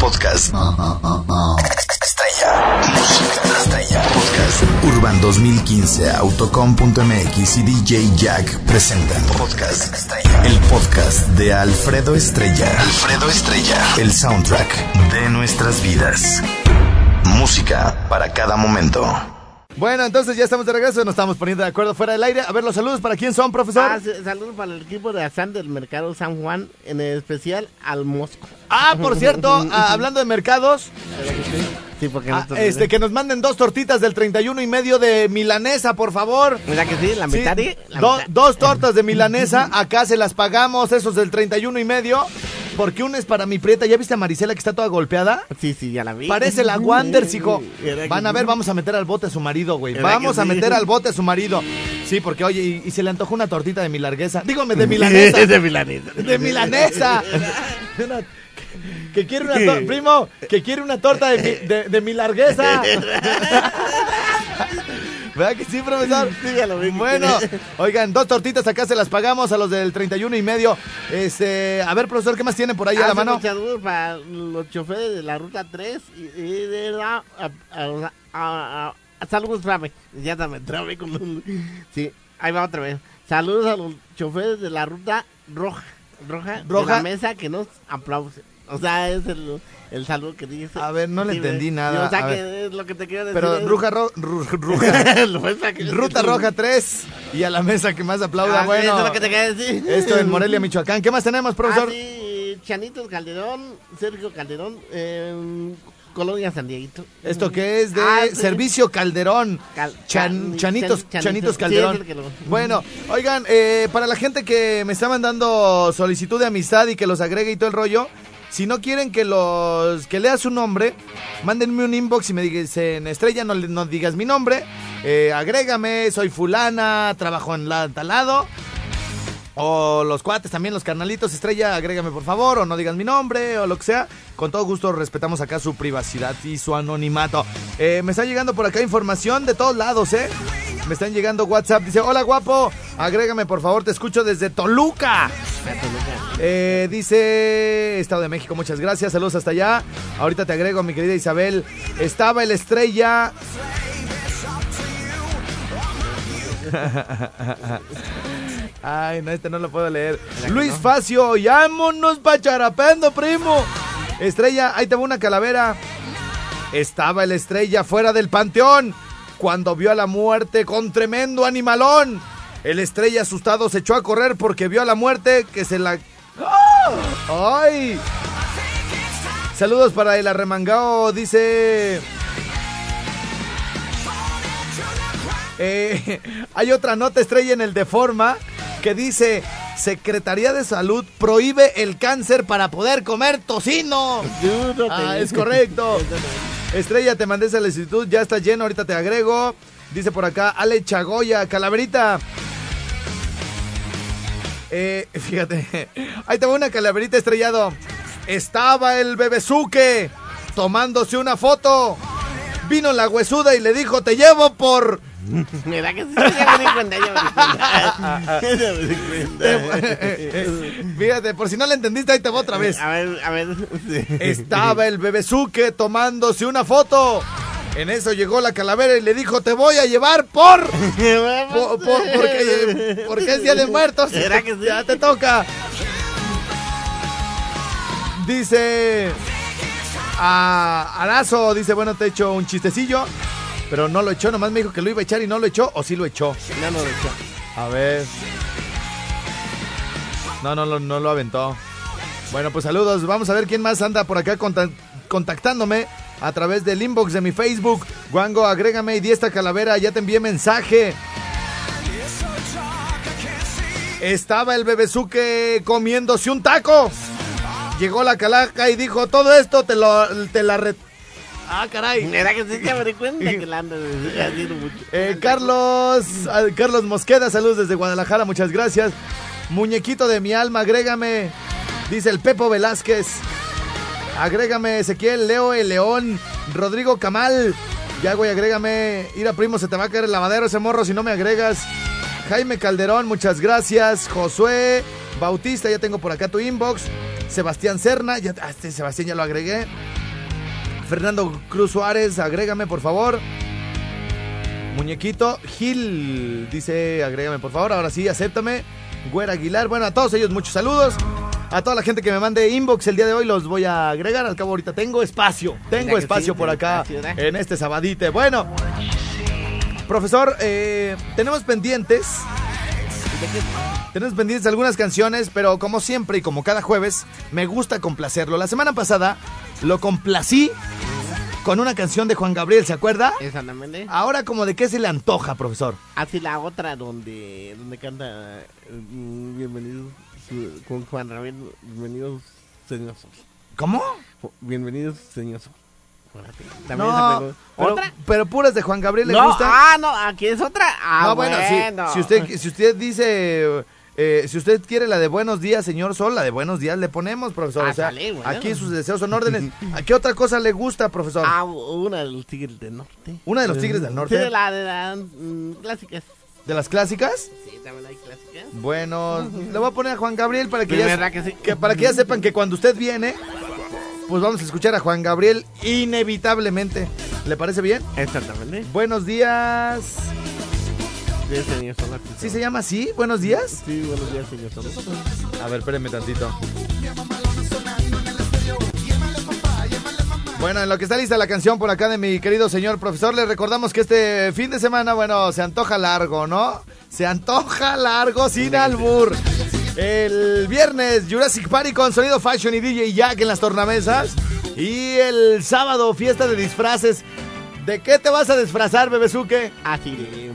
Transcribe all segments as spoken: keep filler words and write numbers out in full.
Podcast Estrella, música Estrella. Podcast Urban dos mil quince, Autocom punto M X y D J Jack presentan Podcast Estrella, el podcast de Alfredo Estrella. Alfredo Estrella, el soundtrack de nuestras vidas. Música para cada momento. Bueno, entonces ya estamos de regreso, nos estamos poniendo de acuerdo fuera del aire. A ver, los saludos, ¿para quién son, profesor? Ah, saludos para el equipo de Azán del Mercado San Juan, en especial al Mosco. Ah, por cierto, ah, hablando de mercados, sí, porque ah, no este, que nos manden dos tortitas del treinta y uno y medio de milanesa, por favor. Mira que sí, la mitad, sí. ¿Eh? La Do, mitad. Dos tortas de milanesa, acá se las pagamos, esos del treinta y uno y medio. Porque una es para mi prieta. ¿Ya viste a Marisela que está toda golpeada? Sí, sí, ya la vi. Parece la Wanders, hijo. Van a ver, vamos a meter al bote a su marido, güey. Vamos a meter al bote a su marido. Sí, porque oye, y, y se le antojó una tortita de mi largueza. Dígame, de milanesa. de milanesa. De milanesa. Una, que, que quiere una torta, primo, que quiere una torta de mi, de, de mi largueza. ¿Verdad que sí, profesor? Sí, ya lo vi. Bueno, oigan, dos tortitas acá se las pagamos a los del treinta y uno y medio. Este, a ver, profesor, ¿qué más tienen por ahí a la mano? Muchas dudas para los choferes de la ruta tres y, y de la... A, a, a, a, saludos, trame. Ya también trame con un... Sí, ahí va otra vez. Saludos a los choferes de la ruta roja. Roja, roja. De la mesa que nos aplaude. O sea, es el... El saludo que dice. A ver, no le sí, entendí me, nada. O sea, que es lo que te quiero decir. Pero Ruja Roja. Ruta Roja tres. Y a la mesa que más aplauda. Ah, bueno. Eso es lo que te quiero decir. Esto en Morelia, Michoacán. ¿Qué más tenemos, profesor? Ah, sí, Chanito Calderón, Sergio Calderón, eh, Colonia San Dieguito. ¿Esto qué es? De ah, sí. Servicio Calderón. Cal- Chan- Chanitos, Chan- Chanitos, Chanitos Calderón. Sí, lo... Bueno, oigan, eh, para la gente que me está mandando solicitud de amistad y que los agregue y todo el rollo. Si no quieren que los que lea su nombre, mándenme un inbox y me dicen, Estrella, no, no digas mi nombre, eh, agrégame, soy fulana, trabajo en la, tal lado, o los cuates también, los carnalitos, Estrella, agrégame por favor, o no digas mi nombre, o lo que sea. Con todo gusto respetamos acá su privacidad y su anonimato. Eh, me está llegando por acá información de todos lados, ¿eh? Me están llegando WhatsApp, dice, hola guapo, agrégame por favor, te escucho desde Toluca. Eh, dice, Estado de México, muchas gracias, saludos hasta allá. Ahorita te agrego, mi querida Isabel. Estaba el Estrella. Ay, no, este no lo puedo leer. Luis no? Facio, llámonos pa' charapendo, primo. Estrella, ahí te va una calavera. Estaba el Estrella fuera del panteón cuando vio a la muerte con tremendo animalón. El Estrella asustado se echó a correr porque vio a la muerte que se la... ¡Oh! ¡Ay! Saludos para el arremangao, dice... Eh, hay otra nota, Estrella, en el de forma que dice... Secretaría de Salud prohíbe el cáncer para poder comer tocino. Ah, es correcto. Estrella, te mandé esa solicitud, ya está lleno, ahorita te agrego. Dice por acá, Ale Chagoya, calaverita. Eh, fíjate, ahí te va una calaverita, Estrellado. Estaba el bebezuque tomándose una foto. Vino la huesuda y le dijo, te llevo por... Mira que sí, ya me di cuenta, ya me di cuenta. Ya me di cuenta. Fíjate, por si no la entendiste, ahí te va otra vez. A ver, a ver. Sí. Estaba el bebezuque tomándose una foto. En eso llegó la calavera y le dijo, te voy a llevar por... por, por porque, porque es Día de Muertos. Mira que sí. Ya te toca. Dice... A Arazo, dice, bueno, te echo un chistecillo. Pero no lo echó, nomás me dijo que lo iba a echar y no lo echó, ¿o sí lo echó? No, no lo echó. A ver. No, no, no, no lo aventó. Bueno, pues saludos. Vamos a ver quién más anda por acá contactándome a través del inbox de mi Facebook. Guango, agrégame y di esta calavera, ya te envié mensaje. Estaba el bebezuque comiéndose un taco. Llegó la calaca y dijo, todo esto te, lo, te la re... Ah, caray. Mira que se me cuenta que la ando haciendo mucho. Eh, Carlos, Carlos Mosqueda, saludos desde Guadalajara, muchas gracias. Muñequito de mi alma, agrégame, dice el Pepo Velázquez. Agrégame, Ezequiel, Leo el León, Rodrigo Camal. Ya, güey, agrégame. Ir a primo, se te va a caer el lavadero ese morro si no me agregas. Jaime Calderón, muchas gracias. Josué Bautista, ya tengo por acá tu inbox. Sebastián Serna, ya, a este Sebastián ya lo agregué. Fernando Cruz Suárez, agrégame, por favor. Muñequito Gil, dice, agrégame, por favor. Ahora sí, acéptame. Güera Aguilar, bueno, a todos ellos muchos saludos. A toda la gente que me mande inbox el día de hoy los voy a agregar. Al cabo ahorita tengo espacio. Tengo espacio por acá en este sabadite. Bueno, profesor, eh, tenemos pendientes. Tenemos pendientes algunas canciones, pero como siempre y como cada jueves, me gusta complacerlo. La semana pasada lo complací con una canción de Juan Gabriel, ¿se acuerda? Exactamente. Ahora, ¿como de qué se le antoja, profesor? Así la otra donde, donde canta Bienvenidos con Juan Gabriel, Bienvenidos Señor Sol. ¿Cómo? Bienvenidos Señor Sol. No, pero, pero puras de Juan Gabriel le no, gusta. Ah, no, aquí es otra. Ah, no, bueno, bueno. Si, si usted si usted dice, eh, si usted quiere la de Buenos Días, Señor Sol, la de Buenos Días le ponemos, profesor. Ah, o sea, dale, bueno. Aquí sus deseos son órdenes. ¿A qué otra cosa le gusta, profesor? Ah, una de los Tigres del Norte. Una de los Tigres del Norte. Sí, de las de la, mm, clásicas. ¿De las clásicas? Sí, también hay clásicas. Bueno, le voy a poner a Juan Gabriel para que, ya, que, sí. que, para que ya sepan que cuando usted viene... Pues vamos a escuchar a Juan Gabriel inevitablemente. ¿Le parece bien? Exactamente. Buenos días. ¿Sí se llama así? ¿Buenos días? Sí, buenos días, señor. A ver, espérenme tantito. Bueno, en lo que está lista la canción por acá de mi querido señor profesor, les recordamos que este fin de semana, bueno, se antoja largo, ¿no? Se antoja largo sin albur. El viernes, Jurassic Party con Sonido Fashion y D J Jack en las tornamesas. Y el sábado, fiesta de disfraces. ¿De qué te vas a disfrazar, Bebezuque? Así de,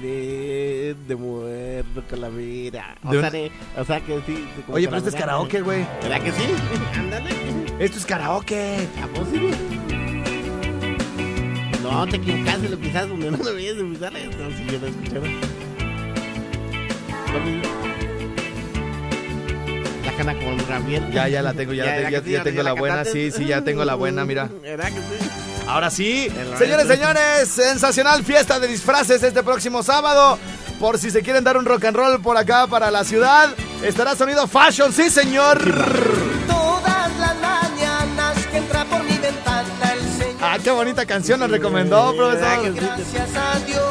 de, de muerto, calavera. O, sea, de, o sea que sí. Oye, pero esto es karaoke, güey. ¿Verdad que sí? Ándale. Esto es karaoke. ¿A vos sí? No, te equivocaste, lo pisas donde no debías de pisar esto. Si yo lo escuchaba. Con Gabriel. Ya, ya la tengo, ya, ya, la, ya, sí, ya tengo la buena, sí, sí, ya tengo la buena, mira. ¿Era que sí? Ahora sí, señores, señores, sensacional fiesta de disfraces este próximo sábado. Por si se quieren dar un rock and roll por acá para la ciudad, estará Sonido Fashion, sí, señor. Todas las mañanas que entra por mi ventana el señor. Ah, qué bonita canción nos recomendó, profesor. Gracias a Dios.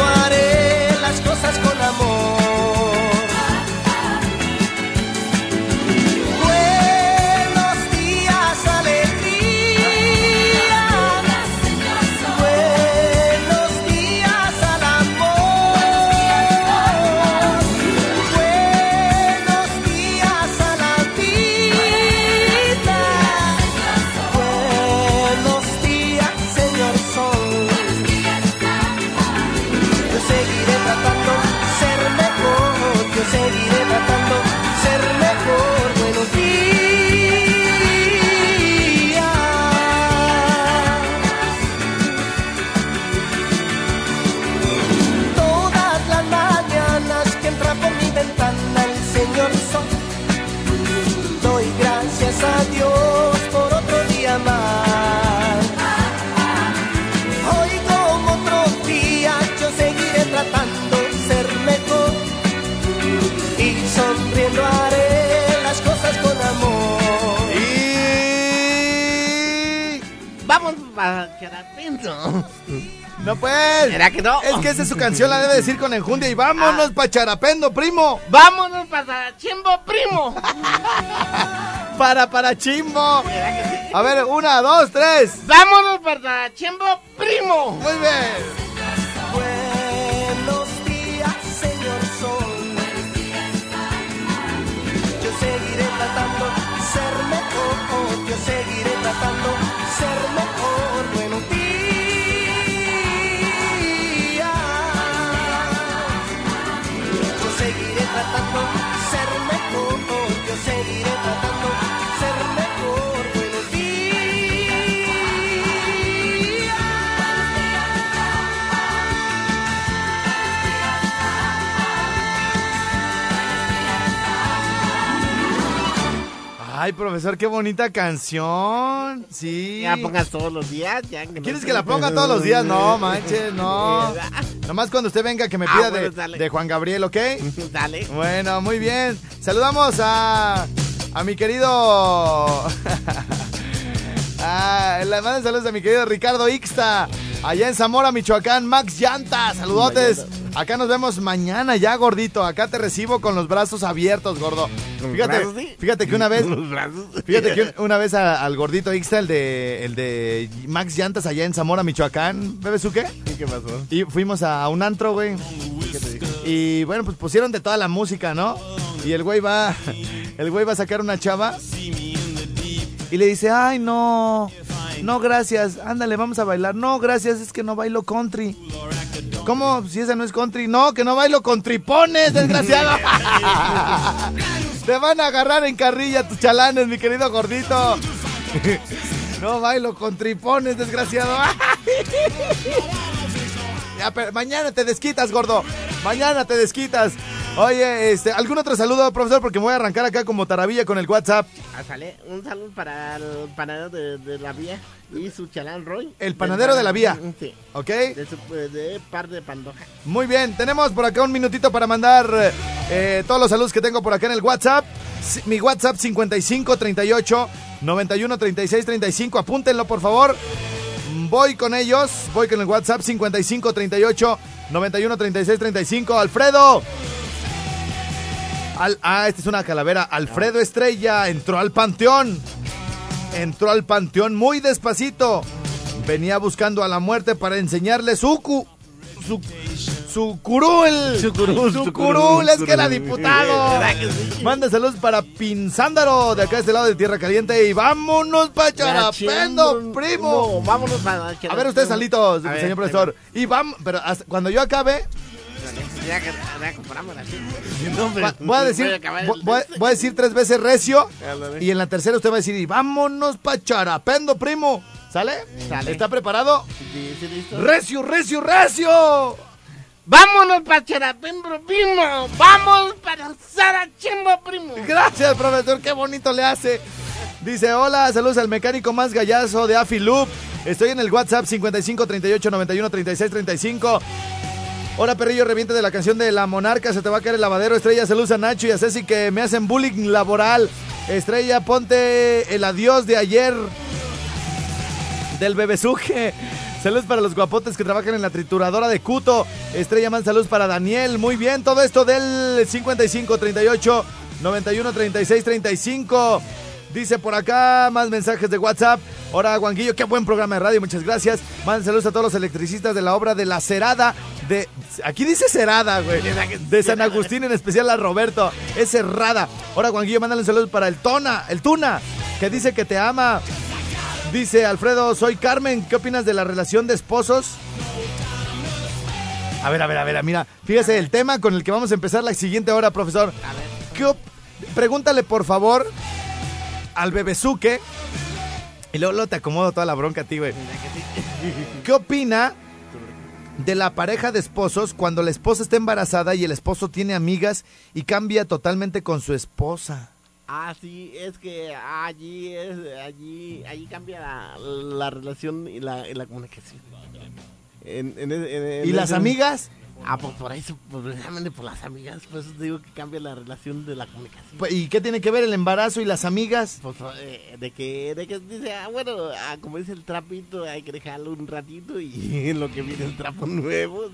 Haré las cosas con amor. Buenos días, alegría. Buenos días al amor. Buenos días a la vida. Buenos días, señor Sol. Seguiré tratando ser mejor, yo seguiré tratando ser mejor. Buenos días. Todas las mañanas que entra por mi ventana el señor Sol, doy gracias a Dios por otro día más. Sonriendo haré las cosas con amor. Y... vamos a quedar pinto. No pues. ¿Será que no? Es que esa es su canción, la debe decir con enjundia. Y vámonos ah. pa' Charapendo, primo. Vámonos para Chimbo, primo. Para para Chimbo. ¿Será que sí? A ver, una, dos, tres. Vámonos para Chimbo, primo. Muy bien. Buenos días, señor Sol. Seguiré tratando ser mejor, yo seguiré tratando ser mejor. Bueno, Ay, profesor, qué bonita canción. Sí. Ya pongas todos los días. Ya, que ¿Quieres no... que la ponga todos los días? No, manches, no. Nomás cuando usted venga que me pida ah, bueno, de, de Juan Gabriel, ¿ok? Dale. Bueno, muy bien. Saludamos a, a mi querido... ah, le mandan saludos a mi querido Ricardo Ixta. Allá en Zamora, Michoacán, Max Llanta, saludotes. Acá nos vemos mañana ya, gordito. Acá te recibo con los brazos abiertos, gordo. Fíjate, fíjate que una vez, fíjate que una vez a, al gordito Ixta, el de, el de Max Llantas allá en Zamora, Michoacán, ¿bebes su qué? ¿Qué pasó? Y fuimos a un antro, güey. Y bueno, pues pusieron de toda la música, ¿no? Y el güey va, el güey va a sacar una chava y le dice, ay, no. No, gracias, ándale, vamos a bailar. No, gracias, es que no bailo country. ¿Cómo? Si esa no es country. No, que no bailo con tripones, desgraciado. Te van a agarrar en carrilla tus chalanes, mi querido gordito. No bailo con tripones, desgraciado. Ya, pero mañana te desquitas, gordo. Mañana te desquitas. Oye, este, ¿algún otro saludo, profesor? Porque me voy a arrancar acá como Taravilla con el WhatsApp. Ah, sale. Un saludo para el panadero de, de la vía y su chalán Roy. ¿El panadero de la vía? Sí. ¿Ok? De su de par de Pandoja. Muy bien, tenemos por acá un minutito para mandar eh, todos los saludos que tengo por acá en el WhatsApp. Mi WhatsApp cincuenta y cinco treinta y ocho noventa y uno treinta y seis treinta y cinco. Apúntenlo, por favor. Voy con ellos, voy con el WhatsApp cincuenta y cinco treinta y ocho noventa y uno treinta y seis treinta y cinco. ¡Alfredo! Al, ah, esta es una calavera. Alfredo Estrella entró al panteón. Entró al panteón muy despacito. Venía buscando a la muerte para enseñarle su cu, su, su curul. Su curul, su curul, es que era diputado. Manda saludos para Pinzándaro, de acá de este lado de Tierra Caliente. Y vámonos para Charapendo, primo. Vámonos para... A ver ustedes salitos, señor profesor. Y vamos, pero hasta cuando yo acabe... Ya, ya, ya compramos la no, pero, voy a decir voy, voy, voy a decir tres veces recio y en la tercera usted va a decir y vámonos pa' Charapendo, primo. ¿Sale? ¿Sale? ¿Está preparado? Sí, sí, listo. Recio, recio, recio. Vámonos pa' Charapendo, primo. Vamos para Sarachimbo, primo. Gracias, profesor, qué bonito le hace. Dice, hola, saludos al mecánico más gallazo de Afilup. Estoy en el WhatsApp cincuenta y cinco treinta y ocho noventa y uno treinta y seis treinta y cinco. Hola, perrillo, reviente de la canción de La Monarca. Se te va a caer el lavadero. Estrella, saludos a Nacho y a Ceci que me hacen bullying laboral. Estrella, ponte el adiós de ayer del bebesuje. Saludos para los guapotes que trabajan en la trituradora de Cuto. Estrella, man, saludos para Daniel. Muy bien, todo esto del cincuenta y cinco treinta y ocho noventa y uno treinta y seis treinta y cinco. Dice por acá, más mensajes de WhatsApp. Hola, Guanguillo, qué buen programa de radio, muchas gracias. Manden saludos a todos los electricistas de la obra de La Cerada de... Aquí dice Cerada, güey. De San Agustín, en especial a Roberto. Es Cerrada. Hola, Guanguillo, mándale saludos para el Tona, el Tuna, que dice que te ama. Dice, Alfredo, soy Carmen. ¿Qué opinas de la relación de esposos? A ver, a ver, a ver, mira. Fíjese el tema con el que vamos a empezar la siguiente hora, profesor. A ver. ¿Qué op... Pregúntale, por favor... al bebezuque, y luego, luego te acomodo toda la bronca a ti, güey. ¿Qué opina de la pareja de esposos cuando la esposa está embarazada y el esposo tiene amigas y cambia totalmente con su esposa? Ah, sí, es que allí, es, allí, allí cambia la, la relación y la, y la comunicación. En, en, en, en, ¿Y en las ese... amigas? Ah, pues por ahí, precisamente por las amigas, pues digo que cambia la relación de la comunicación. ¿Y qué tiene que ver el embarazo y las amigas? Pues eh, de que, de que dice, ah, bueno, ah, como dice el trapito, hay que dejarlo un ratito y lo que viene el trapo nuevo.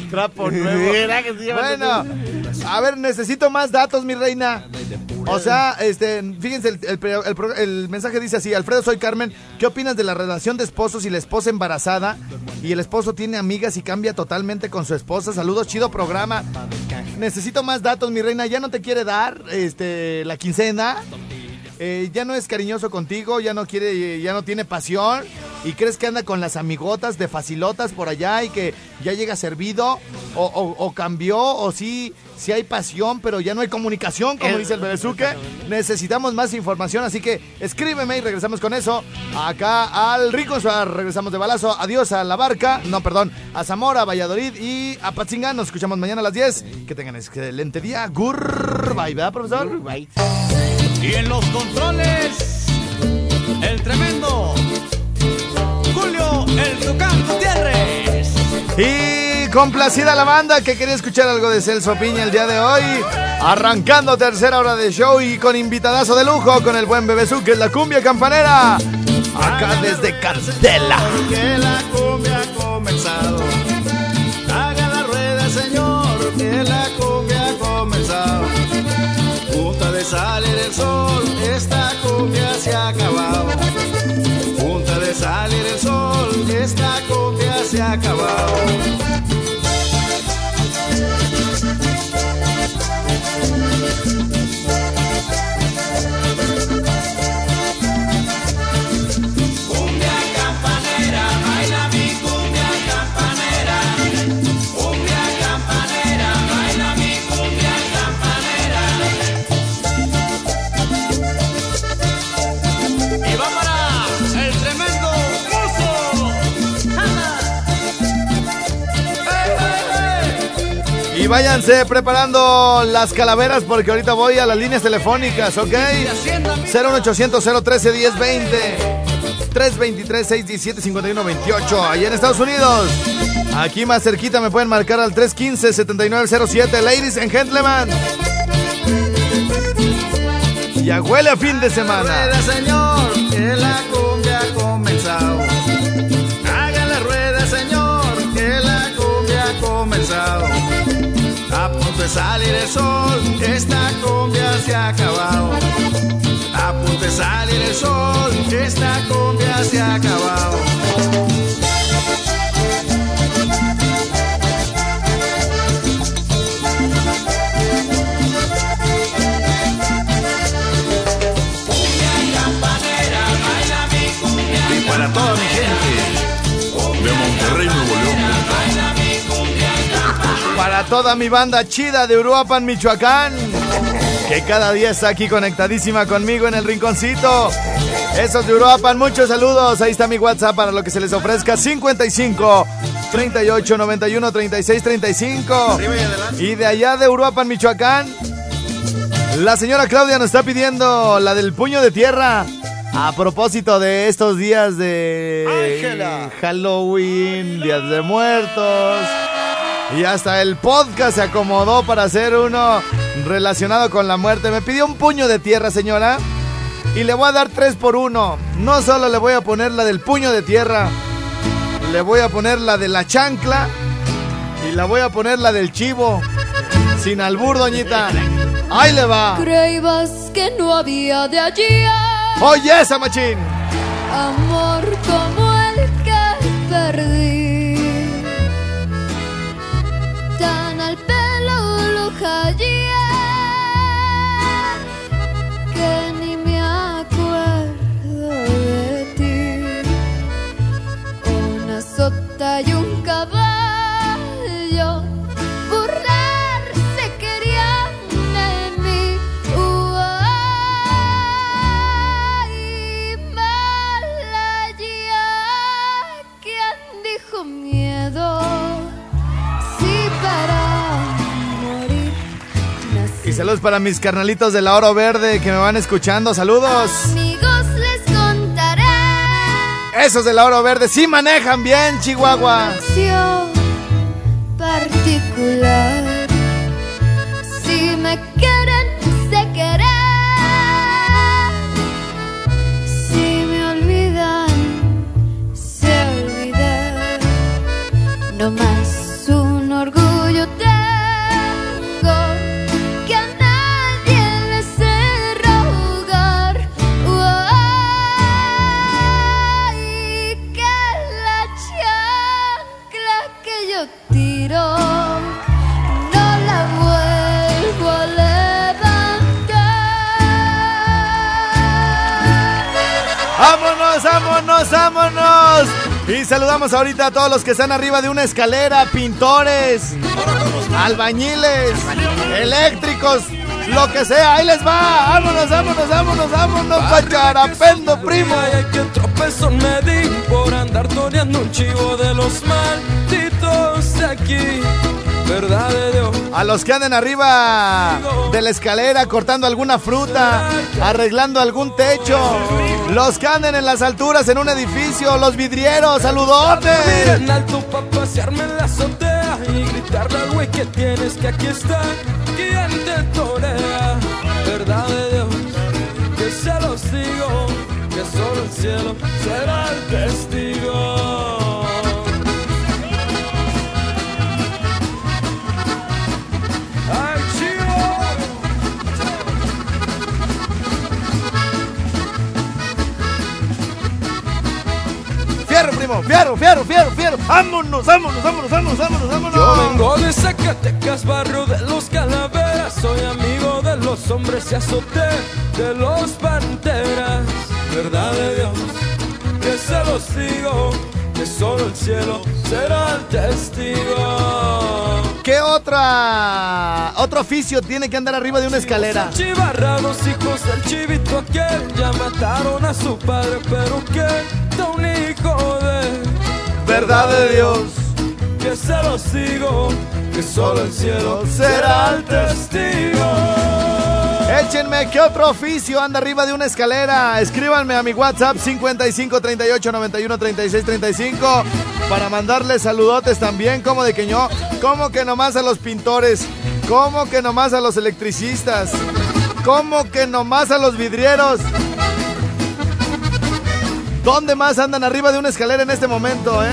El trapo nuevo. Que se bueno, a ver, necesito más datos, mi reina. O sea, este, fíjense, el, el, el, el mensaje dice así, Alfredo, soy Carmen, ¿qué opinas de la relación de esposos y la esposa embarazada y el esposo tiene amigas y cambia totalmente con su esposa? Saludos, chido programa. Necesito más datos, mi reina. Ya no te quiere dar este la quincena, eh, ya no es cariñoso contigo, ya no quiere, ya no tiene pasión y crees que anda con las amigotas de facilotas por allá y que ya llega servido o, o, o cambió o sí, sí hay pasión pero ya no hay comunicación, como el, dice el bebezuque. Necesitamos más información, así que escríbeme y regresamos con eso acá al Rico Suárez. Regresamos de balazo. Adiós a La Barca, no, perdón, a Zamora, Valladolid y a Patzingán. Nos escuchamos mañana a las diez. Que tengan excelente día. Goodbye, ¿verdad, profesor? Goodbye. Y en los controles, el tremendo Julio el Tucán Gutiérrez. Y complacida la banda que quería escuchar algo de Celso Piña el día de hoy. Arrancando tercera hora de show y con invitadazo de lujo con el buen Bebezú, que es la cumbia campanera. Acá desde Castela. Porque la cumbia ha comenzado. Haga la rueda, señor, que la cumbia ha comenzado. Punta de salir el sol, esta cumbia se ha acabado. Punta de salir el sol, esta cumbia se ha acabado. Y váyanse preparando las calaveras porque ahorita voy a las líneas telefónicas, ¿ok? cero uno ochocientos, cero trece, diez veinte, tres dos tres, seis uno siete, cinco uno dos ocho. Allá en Estados Unidos, aquí más cerquita me pueden marcar al tres uno cinco, siete nueve cero siete. Ladies and gentlemen, ya huele a fin de semana. Rueda, señor, que la cumbia ha comenzado. Haga la rueda, señor, que la cumbia ha comenzado. A punto de salir el sol, esta cumbia se ha acabado. A punto de salir el sol, esta cumbia se ha acabado. Cumbia campanera, baila mi cumbia. Y para toda mi gente de Monterrey, Nuevo León. Para toda mi banda chida de Uruapan, Michoacán, que cada día está aquí conectadísima conmigo en el rinconcito. Esos de Uruapan, muchos saludos. Ahí está mi WhatsApp para lo que se les ofrezca: cincuenta y cinco, treinta y ocho, noventa y uno, treinta y seis, treinta y cinco. Y de allá de Uruapan, Michoacán, la señora Claudia nos está pidiendo la del puño de tierra. A propósito de estos días de Ángela. Halloween, Días de Muertos. Y hasta el podcast se acomodó para hacer uno relacionado con la muerte. Me pidió un puño de tierra, señora, y le voy a dar tres por uno. No solo le voy a poner la del puño de tierra, le voy a poner la de la chancla y la voy a poner la del chivo. Sin albur, doñita. Ahí le va. Creías que no había de allí. Oye, esa machín. Amor como el que perdí. Al pelo lo hallé, que ni me acuerdo de ti. Una sota y un caballo burlarse querían de mí. Uh, ay, mal hallé, ¿quién dijo miedo? Y saludos para mis carnalitos del Oro Verde que me van escuchando, saludos. Amigos les contaré. Esos del Oro Verde sí manejan bien, Chihuahua. Particular. Si me quieren, se querrán. Si me olvidan, se olvidan. No más. ¡Vámonos, vámonos! Y saludamos ahorita a todos los que están arriba de una escalera, pintores, albañiles, eléctricos, lo que sea, ahí les va. ¡Vámonos, vámonos, vámonos, vámonos! ¡Pacharapendo, primo! Hay que tropezón me di por andar toreando un chivo de los malditos de aquí. verdad de Dios. A los que andan arriba de la escalera cortando alguna fruta, arreglando algún techo, los que andan en las alturas en un edificio, los vidrieros, saludotes. Mira en alto para pasearme en la azotea y gritarle al güey que tienes que aquí está quien te torea. Verdad de Dios, que se los digo, que solo el cielo será el testigo. Fierro, primo, fierro, fierro, fierro, fierro. Vámonos, vámonos, vámonos, vámonos, vámonos, vámonos. Yo vengo de Zacatecas, barrio de los Calaveras. Soy amigo de los hombres y azote de los Panteras. Verdad de Dios, que se los digo, que solo el cielo será el testigo. ¿Qué otra otro oficio tiene que andar arriba de una escalera? Chivarrados, hijos del chivito aquel. Ya mataron a su padre, pero queda un hijo de... Verdad de Dios, que se los digo, que solo el cielo será el testigo. Échenme, ¿qué otro oficio anda arriba de una escalera? Escríbanme a mi WhatsApp cincuenta y cinco, treinta y ocho, noventa y uno, treinta y seis, treinta y cinco para mandarles saludotes también, como de que yo, como que nomás a los pintores, como que nomás a los electricistas, como que nomás a los vidrieros. ¿Dónde más andan arriba de una escalera en este momento, eh?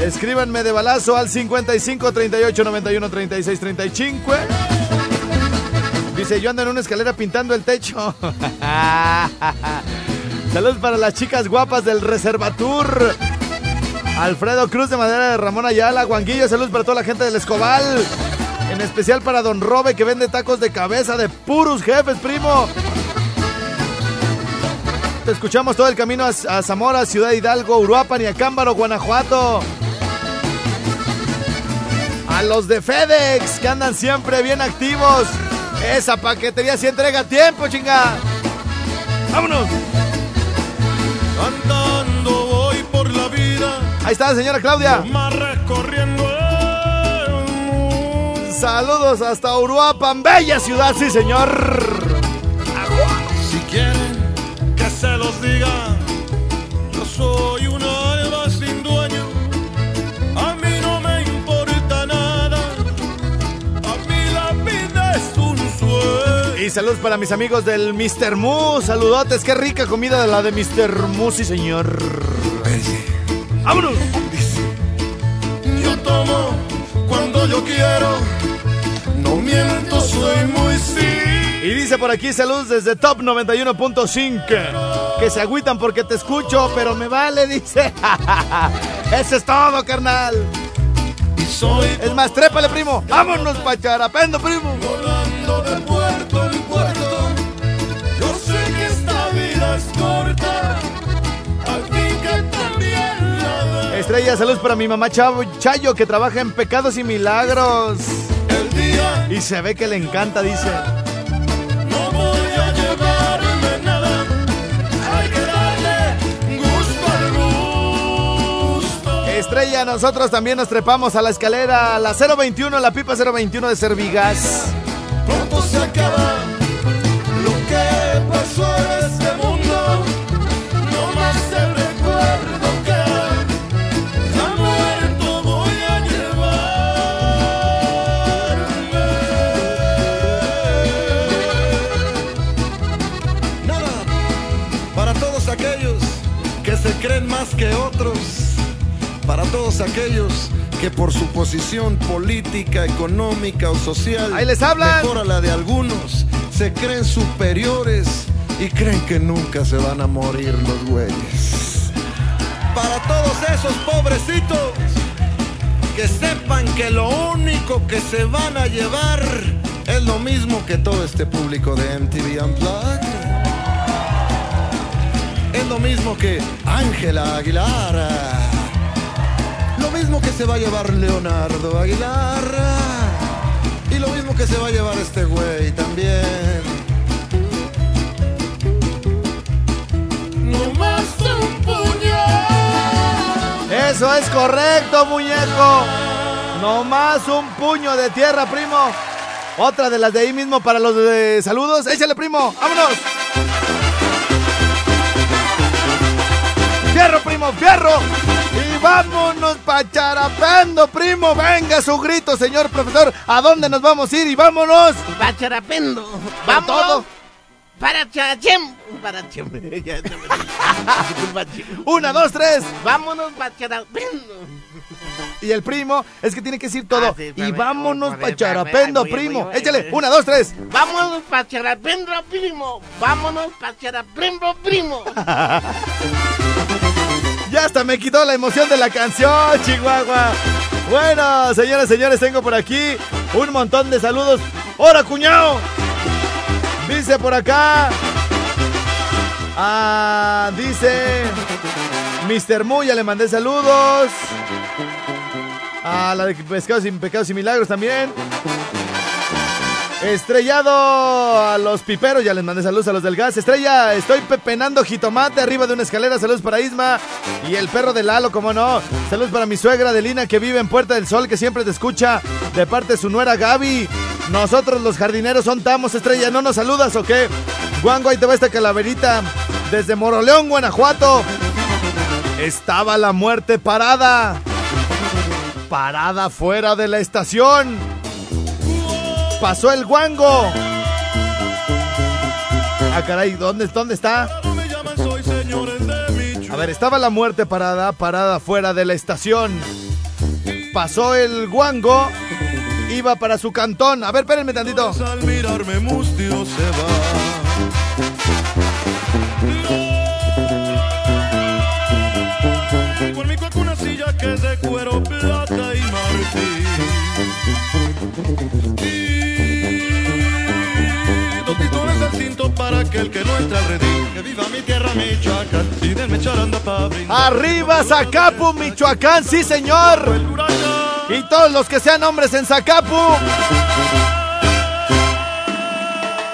Escríbanme de balazo al cincuenta y cinco, treinta y ocho, noventa y uno, treinta y seis, treinta y cinco. Dice, yo ando en una escalera pintando el techo. Saludos para las chicas guapas del Reservatur. Alfredo Cruz de Madera de Ramón Ayala, Guanguillo, saludos para toda la gente del Escobal. En especial para Don Robe, que vende tacos de cabeza de puros jefes, primo. Te escuchamos todo el camino a, a Zamora, Ciudad Hidalgo, Uruapan y a Acámbaro, Guanajuato. A los de FedEx, que andan siempre bien activos. Esa paquetería sí entrega a tiempo, chinga. ¡Vámonos! Cantando voy por la vida. Ahí está, señora Claudia. Recorriendo el mundo. Saludos hasta Uruapan, bella ciudad, sí, señor. Agua. Si quieren que se los diga, yo soy un alma sin dueño. A mí no me importa nada. A mí la vida es un... Y saludos para mis amigos del mister Mu, saludotes, qué rica comida de la de mister Mu, sí señor. ¡Vámonos! Yo tomo cuando yo quiero, no miento, soy muy sí. Y dice por aquí, saludos desde Top noventa y uno punto cinco, que se agüitan porque te escucho, pero me vale, dice. Eso es todo, carnal. Es más, trépale, primo. Vámonos pa' Charapendo, primo. Volando de puerto en puerto. Yo sé que esta vida es corta. Aquí que también la da. Estrella, saludos para mi mamá Chavo, Chayo, que trabaja en Pecados y Milagros. El día. Y se ve que le encanta, dice. No voy a llevarme nada. Hay que darle gusto al gusto. Estrella, nosotros también nos trepamos a la escalera, a la cero veintiuno, la pipa cero veintiuno de Servigas. Pronto se acaba lo que pasó en este mundo. No más te recuerdo que ya muerto voy a llevarme. Nada para todos aquellos que se creen más que otros, para todos aquellos que por su posición política, económica o social, ahí les hablan, mejora la de algunos, se creen superiores y creen que nunca se van a morir los güeyes. Para todos esos pobrecitos, que sepan que lo único que se van a llevar es lo mismo que todo este público de M T V Unplugged. Es lo mismo que Ángela Aguilar. Lo mismo que se va a llevar Leonardo Aguilar. Y lo mismo que se va a llevar este güey también. No más un puñal. Eso es correcto, muñeco. Nomás un puño de tierra, primo. Otra de las de ahí mismo para los de saludos. Échale, primo. ¡Vámonos! ¡Fierro, primo! ¡Fierro! Y vámonos pacharapendo, primo. Venga su grito, señor profesor. ¿A dónde nos vamos a ir? Y vámonos. Pacharapendo. Vamos. Todo. Para Chachem. Para Chachem. Una, dos, tres. Vámonos pacharapendo. Y el primo es que tiene que decir todo. Ah, sí, y vámonos para Charapendo, primo. Voy, échale, voy, una, dos, tres. Vámonos para Charapendo, primo. Vámonos para Charapendo, primo. Ya hasta me quitó la emoción de la canción, Chihuahua. Bueno, señoras y señores, tengo por aquí un montón de saludos. ¡Hora, cuñao! Dice por acá. Ah, dice. mister Muya, le mandé saludos. A la de Pescados y Pecados y Milagros también. Estrellado a los piperos, ya les mandé saludos a los del gas. Estrella, estoy pepenando jitomate arriba de una escalera. Saludos para Isma y el perro de Lalo, como no. Saludos para mi suegra Adelina, que vive en Puerta del Sol, que siempre te escucha, de parte de su nuera Gaby. Nosotros los jardineros son tamos, Estrella. ¿No nos saludas o qué? Guango, ahí te va esta calaverita. Desde Moroleón, Guanajuato. Estaba la muerte parada. Parada fuera de la estación. Pasó el guango. Ah, caray, ¿dónde, dónde está? A ver, estaba la muerte parada, parada fuera de la estación. Pasó el guango. Iba para su cantón. A ver, espérenme tantito. Al mirarme mustio se va. Por mi cuerpo una silla que es de cuero plata. Arriba Zacapu, Michoacán, sí señor. Y todos los que sean hombres en Zacapu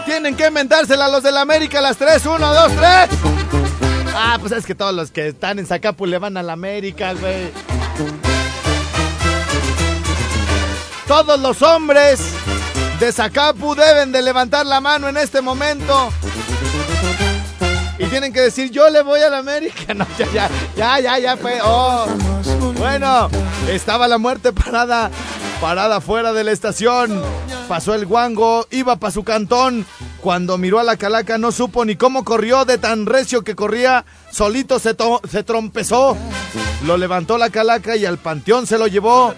tienen que inventársela a los de la América. Las tres, uno, dos, tres. Ah, pues es que todos los que están en Zacapu le van a la América, güey. Todos los hombres de Zacapu deben de levantar la mano en este momento. Y tienen que decir, yo le voy a la América. No, ya, ya, ya, ya, ya fue. Oh. Bueno, estaba la muerte parada, parada fuera de la estación. Pasó el guango, iba para su cantón. Cuando miró a la calaca no supo ni cómo corrió, de tan recio que corría, solito se, to- se trompezó. Lo levantó la calaca y al panteón se lo llevó.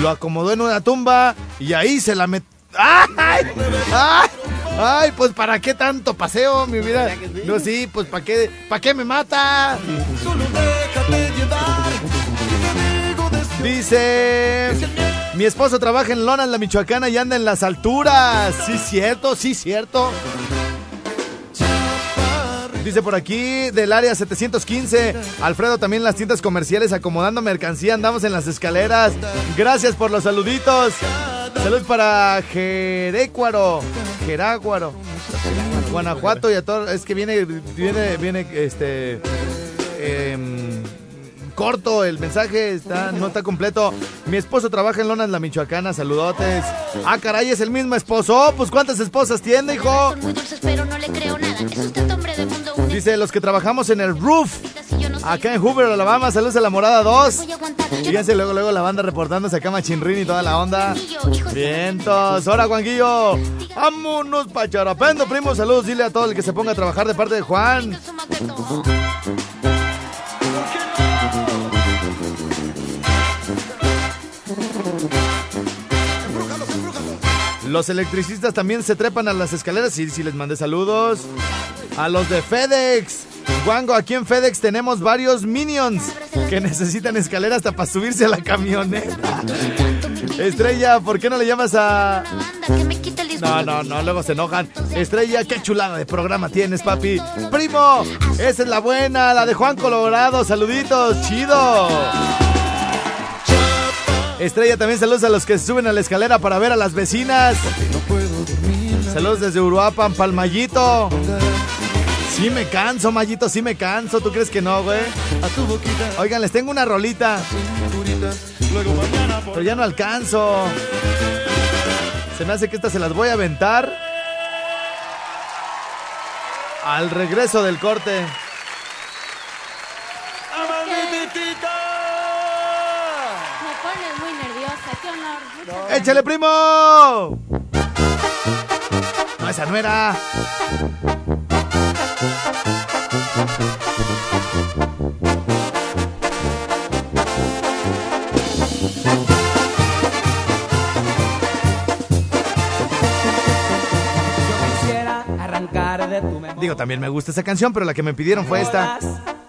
Lo acomodó en una tumba y ahí se la metió. ¡Ay! ¡Ay! ¡Ay! Pues para qué tanto paseo, mi vida. No, sí, pues para qué, para qué me mata. Dice, mi esposo trabaja en Lona, en la Michoacana, y anda en las alturas. Sí, cierto, sí, cierto. Dice por aquí, del área setecientos quince, Alfredo, también las tiendas comerciales acomodando mercancía, andamos en las escaleras. Gracias por los saluditos. Salud para Jerecuaro, Jeráguaro, Guanajuato y a todos. Es que viene, viene, viene, este... Eh, corto, el mensaje está, no está completo. Mi esposo trabaja en Lona, en la Michoacana, saludotes. Ah, caray, es el mismo esposo. Pues cuántas esposas tiene, hijo. Dice, los que trabajamos en el roof, acá en Hoover, Alabama, saludos a la morada dos. Fíjense, luego, luego la banda reportándose acá, Machinrín y toda la onda. Vientos, ahora Juanguillo. Vámonos pa' Charapendo, primo, saludos, dile a todo el que se ponga a trabajar de parte de Juan. Los electricistas también se trepan a las escaleras. Sí, sí, les mandé saludos. A los de FedEx. Guango, aquí en FedEx tenemos varios minions que necesitan escalera hasta para subirse a la camioneta. Estrella, ¿por qué no le llamas a...? No, no, no, luego se enojan. Estrella, qué chulada de programa tienes, papi. Primo, esa es la buena, la de Juan Colorado. Saluditos, chido. Estrella, también saludos a los que se suben a la escalera para ver a las vecinas. Saludos desde Uruapan, Palmallito. Sí me canso, Mallito, sí me canso. ¿Tú crees que no, güey? Oigan, les tengo una rolita. Luego mañana por... Pero ya no alcanzo. Se me hace que estas se las voy a aventar al regreso del corte. ¡Échale, primo! No, esa no era. Digo, también me gusta esa canción, pero la que me pidieron fue esta.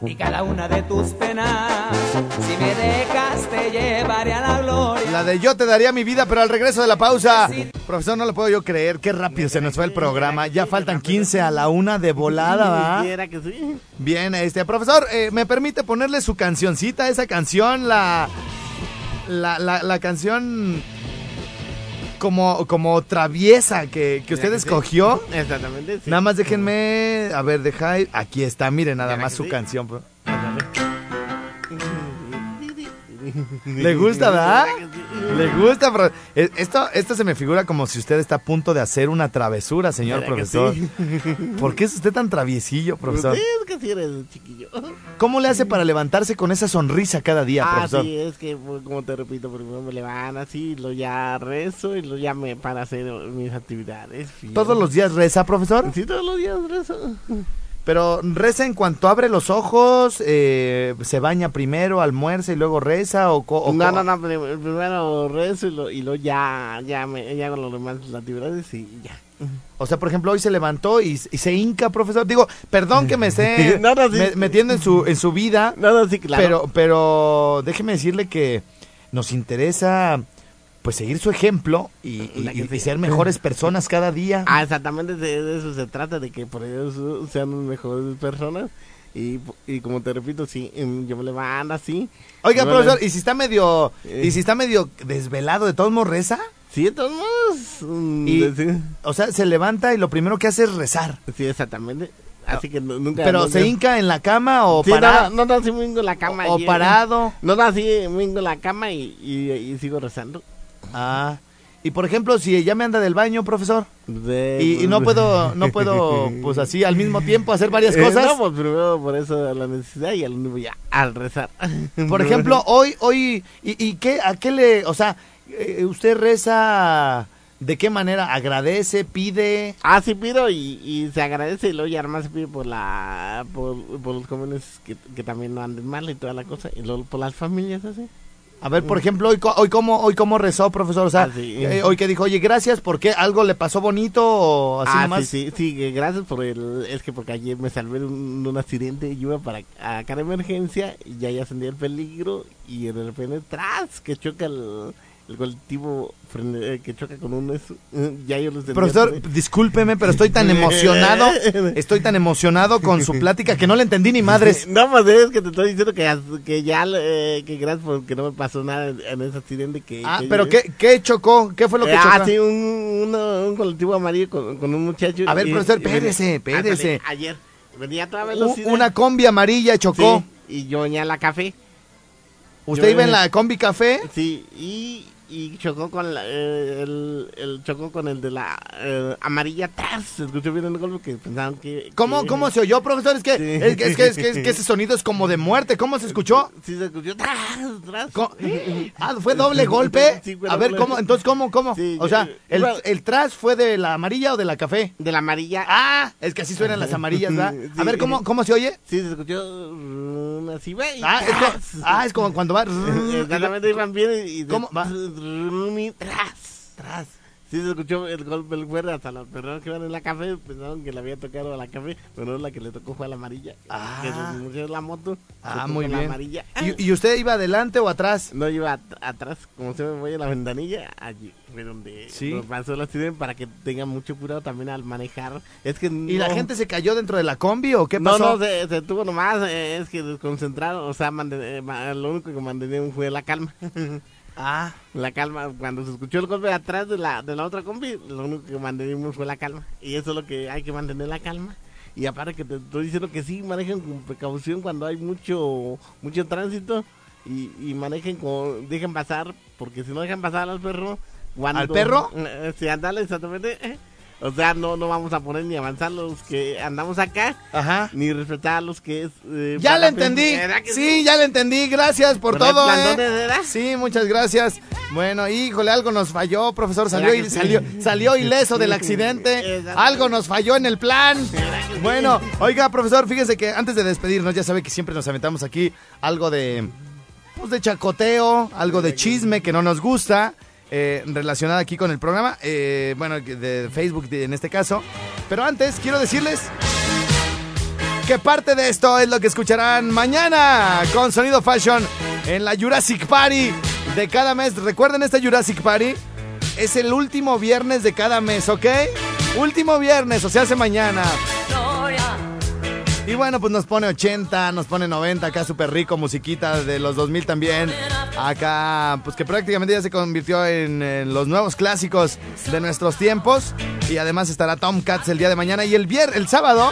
Y cada una de tus penas, si me dejas te llevaré a la gloria. La de yo te daría mi vida, pero al regreso de la pausa. Profesor, no lo puedo yo creer, qué rápido se nos fue el programa. Ya faltan quince a la una de volada, ¿va? Bien, este, profesor, eh, ¿me permite ponerle su cancioncita? Esa canción, la... La, la, la canción... Como, como traviesa que, que usted escogió. Sí, exactamente, sí. Nada más déjenme... A ver, deja... Aquí está, miren, nada más su sí? canción. ¿Le gusta, verdad? ¿Le gusta? Pero esto, esto se me figura como si usted está a punto de hacer una travesura, señor profesor. Sí. ¿Por qué es usted tan traviesillo, profesor? Sí, es que sí eres un chiquillo. ¿Cómo le hace para levantarse con esa sonrisa cada día, ah, profesor? Sí, es que, como te repito, primero me levanto así, lo ya rezo y lo llame para hacer mis actividades. Fíjate. ¿Todos los días reza, profesor? Sí, todos los días rezo. Pero reza en cuanto abre los ojos, eh, se baña primero, almuerza y luego reza, o, o no, no, no, primero rezo y lo, y lo ya, ya, me, ya hago los demás actividades y ya. O sea, por ejemplo, hoy se levantó y, y se hinca, profesor. Digo, perdón que me esté no, no, sí, me, metiendo en su, en su vida, no, no, sí, claro. pero, pero déjeme decirle que nos interesa... Pues seguir su ejemplo y, y, y ser mejores personas cada día. Ah, exactamente, de, de eso se trata, de que por ellos sean mejores personas. Y, y como te repito, sí, yo me levanto así. Oiga, profesor, le... ¿y si está medio eh... y si está medio desvelado, de todos modos reza? Sí, de todos modos. Um, y, de... O sea, se levanta y lo primero que hace es rezar. Sí, exactamente. Así que nunca... ¿Pero nunca... se hinca en la cama o sí, parado? No, no, no, sí me hinco en la cama. ¿O, o parado? No, no, sí me hinco en la cama y, y, y sigo rezando. Ah, y por ejemplo, si ya me anda del baño, profesor, de... y, y no puedo, no puedo, pues así, al mismo tiempo hacer varias cosas. Eh, no, pues primero por eso la necesidad y al mismo ya al rezar. Por ejemplo, hoy, hoy, y, y qué, a qué le, o sea, usted reza, ¿de qué manera? ¿Agradece, pide? Ah, sí, pido y, y se agradece y luego ya además se pide por la, por, por los jóvenes que, que también no anden mal y toda la cosa, y luego por las familias así. A ver, por ejemplo, hoy hoy cómo hoy cómo rezó, profesor, o sea, ah, sí. eh, hoy que dijo, oye, gracias, porque algo le pasó bonito o así ah, nomás. Sí, sí, sí, gracias por el, es que porque ayer me salvé de un, un accidente, yo iba para acá de emergencia y ya ya sentí el peligro y de repente tras que choca el, el colectivo que choca con uno, eso, ya yo lo sentí. Profesor, discúlpeme, pero estoy tan emocionado, estoy tan emocionado con su plática que no le entendí ni madres. No, pues es que te estoy diciendo que, que ya, eh, que gracias porque no me pasó nada en ese accidente que... Ah, que pero yo... ¿qué, qué chocó? ¿Qué fue lo que eh, chocó? Ah, sí, un, uno, un colectivo amarillo con, con un muchacho. A ver, y, profesor, espérese, pérese. Ayer, venía toda velocidad. Una combi amarilla chocó. Sí, y yo venía a la café. ¿Usted yo iba en la combi café? Sí, y... y chocó con la, eh, el, el chocó con el de la eh, amarilla atrás, se escuchó bien el golpe que pensaban que... ¿Cómo, que... ¿Cómo se oyó, profesor? Es que, sí. es, que, es, que, es, que, es que ese sonido es como de muerte, ¿cómo se escuchó? Sí, se escuchó tras, tras. Ah, ¿fue doble golpe? Sí, fue a ver, doble. ¿Cómo? Entonces, ¿cómo, cómo? Sí, o sea, el, el tras fue de la amarilla o de la café. De la amarilla. Ah, es que así suenan las amarillas, ¿verdad? Sí. A ver, ¿cómo, ¿cómo se oye? Sí, se escuchó así, va y ah, es como, ah, es como cuando va... Exactamente, iban bien y... De... ¿Cómo va? Tras, tras. Sí se escuchó el golpe del cuerno hasta los perros que iban en la café pensaron que le había tocado a la café, pero la que le tocó fue a la amarilla. Ah, que se, se, la moto. Ah, muy bien. La amarilla. ¿Y, ¿Y usted iba adelante o atrás? No, iba at atrás, como se me voy a la ventanilla, allí fue donde ¿sí? pasó el accidente para que tengan mucho cuidado también al manejar. Es que no... ¿Y la gente se cayó dentro de la combi o qué pasó? No, no, se, se tuvo nomás, eh, es que desconcentraron, o sea, eh, lo único que mantenían fue la calma. Ah, la calma, cuando se escuchó el golpe de atrás de la, de la otra combi, lo único que mantuvimos fue la calma, y eso es lo que hay que mantener, la calma. Y aparte que te estoy diciendo que sí, manejen con precaución cuando hay mucho, mucho tránsito, y, y manejen con, dejen pasar, porque si no dejan pasar al perro, cuando, ¿al perro? Eh, sí, andale, exactamente, eh, o sea, no, no vamos a poner ni avanzar los que andamos acá, ajá, ni respetar los que es... Eh, ya le entendí, sí, sí, ya le entendí, gracias por todo, eh. Sí, muchas gracias. Bueno, híjole, algo nos falló, profesor, salió, y, sí? salió, salió ileso del accidente, algo nos falló en el plan. Bueno, oiga, profesor, fíjese que antes de despedirnos, ya sabe que siempre nos aventamos aquí algo de, pues, de chacoteo, algo de chisme que no nos gusta. Eh, relacionada aquí con el programa, eh, bueno, de Facebook en este caso. Pero antes quiero decirles que parte de esto es lo que escucharán mañana con Sonido Fashion en la Jurassic Party de cada mes. Recuerden, esta Jurassic Party es el último viernes de cada mes, ¿ok? Último viernes, o sea, hace mañana. Y bueno, pues nos pone ochenta, nos pone noventa, acá súper rico, musiquita de los dos mil también. Acá, pues que prácticamente ya se convirtió en, en los nuevos clásicos de nuestros tiempos. Y además estará Tomcats el día de mañana. Y el vier, el sábado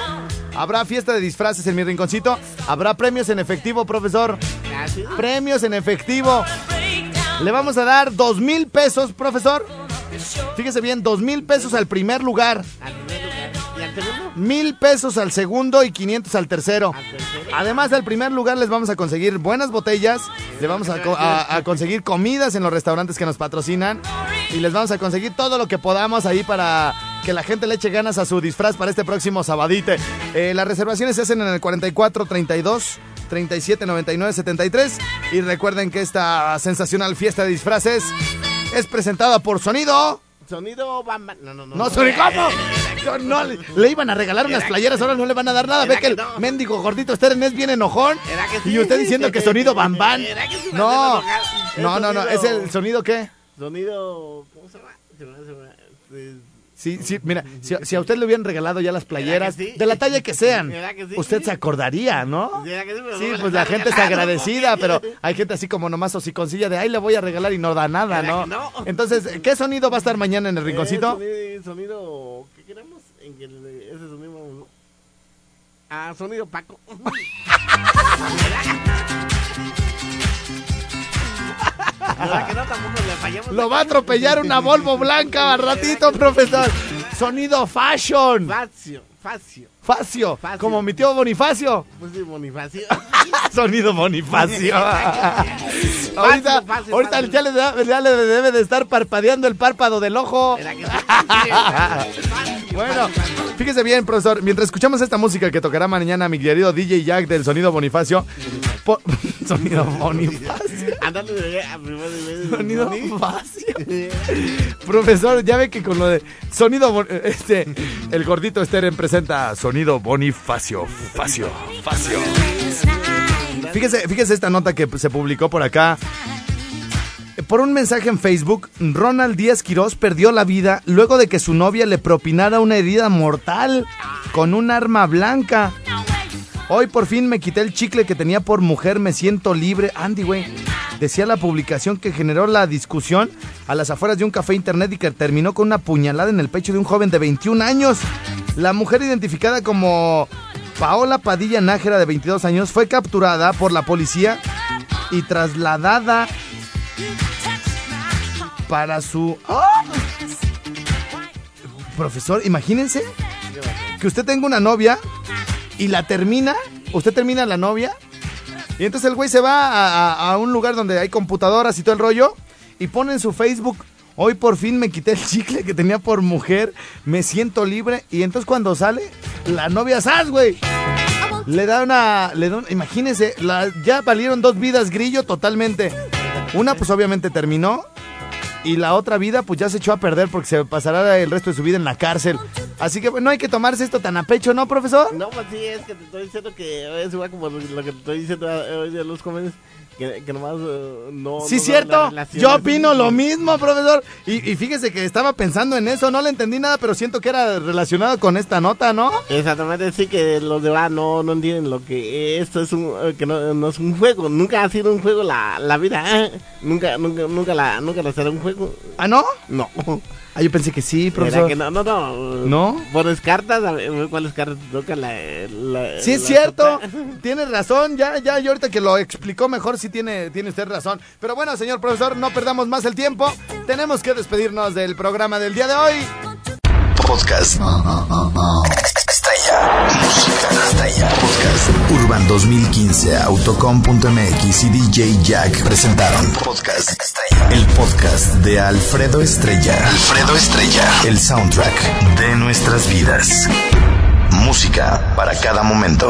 habrá fiesta de disfraces en Mi Rinconcito. Habrá premios en efectivo, profesor. Premios en efectivo. Le vamos a dar dos mil pesos, profesor. Fíjese bien, dos mil pesos al primer lugar. Mil pesos al segundo y quinientos al tercero. Además, al primer lugar les vamos a conseguir buenas botellas, les vamos a, co- a, a conseguir comidas en los restaurantes que nos patrocinan y les vamos a conseguir todo lo que podamos ahí para que la gente le eche ganas a su disfraz para este próximo sabadite. Eh, las reservaciones se hacen en el cuarenta y cuatro, treinta y dos, treinta y siete, noventa y nueve, setenta y tres y recuerden que esta sensacional fiesta de disfraces es presentada por Sonido... Sonido Bamba. No, no, no. No, Sonicopo. No, no, le, le iban a regalar unas playeras, ahora no le van a dar nada. Ve que el no? mendigo gordito Steren es bien enojón. Sí, y usted diciendo que Sonido Bambán. Sí, no, no, no, no. ¿Es el sonido qué? Sonido. ¿Cómo se llama? Sí, sí, mira, si, si a usted le hubieran regalado ya las playeras, sí? de la talla que sean, que sí? usted se acordaría, ¿no? Sí, sí, pues la gente está agradecida, pero hay gente así como nomás hociconcilla de, ay, le voy a regalar y no da nada, ¿no? No. Entonces, ¿qué sonido va a estar mañana en el Rinconcito? Eh, sonido, sonido, ¿qué queremos? En el, ese sonido, ah, sonido Paco. Que no, le Lo va a atropellar una Volvo blanca al ratito, profesor. Sonido Fashion. Facio, facio. Facio, facio. Como mi tío Bonifacio. Pues sí, Bonifacio. Sonido Bonifacio. facio, ahorita facio, ahorita facio. Ya, le da, ya le debe de estar parpadeando el párpado del ojo. Bueno, fíjese bien, profesor. Mientras escuchamos esta música que tocará mañana mi querido D J Jack del Sonido Bonifacio. Po- Sonido Bonifacio. Sonido Bonifacio. Profesor, ya ve que con lo de Sonido este el gordito Steren presenta Sonido Bonifacio. Facio, facio. Fíjese, fíjese esta nota que se publicó por acá. Por un mensaje en Facebook, Ronald Díaz Quirós perdió la vida luego de que su novia le propinara una herida mortal con un arma blanca. Hoy por fin me quité el chicle que tenía por mujer, me siento libre. Andy, güey, decía la publicación que generó la discusión a las afueras de un café internet y que terminó con una puñalada en el pecho de un joven de veintiún años. La mujer, identificada como Paola Padilla Nájera, de veintidós años, fue capturada por la policía y trasladada para su... ¡Oh! Profesor, imagínense que usted tenga una novia... Y la termina, usted termina la novia. Y entonces el güey se va a, a, a un lugar donde hay computadoras y todo el rollo. Y pone en su Facebook, hoy por fin me quité el chicle que tenía por mujer, me siento libre. Y entonces cuando sale, la novia, ¡zas, güey! Le da una, le da una, imagínense, la, ya valieron dos vidas, grillo, totalmente. Una pues obviamente terminó. Y la otra vida pues ya se echó a perder porque se pasará el resto de su vida en la cárcel. Así que no hay que tomarse esto tan a pecho, ¿no, profesor? No, pues sí, es que te estoy diciendo que es igual como lo, lo que te estoy diciendo hoy de los jóvenes, que, que nomás uh, no... Sí, no, cierto, yo opino lo mismo, profesor. Y, y fíjese que estaba pensando en eso, no le entendí nada, pero siento que era relacionado con esta nota, ¿no? Exactamente, sí, que los demás no, no entienden lo que esto es, un que no, no es un juego, nunca ha sido un juego la, la vida, nunca, nunca, nunca la, nunca la será un juego. ¿Ah, no? No. Ah, yo pensé que sí, profesor. Que no, no, no. ¿No? Pones cartas, ¿cuáles cartas toca la, la...? Sí, la es cierto, toca. Tienes razón, ya, ya, yo ahorita que lo explicó mejor, sí. sí tiene, tiene usted razón. Pero bueno, señor profesor, no perdamos más el tiempo. Tenemos que despedirnos del programa del día de hoy. Podcast no, no, no, no. Estrella, música Estrella. Podcast Urban dos mil quince, Autocom punto m x y D J Jack presentaron Podcast Estrella, el podcast de Alfredo Estrella. Alfredo Estrella, el soundtrack de nuestras vidas. Música para cada momento.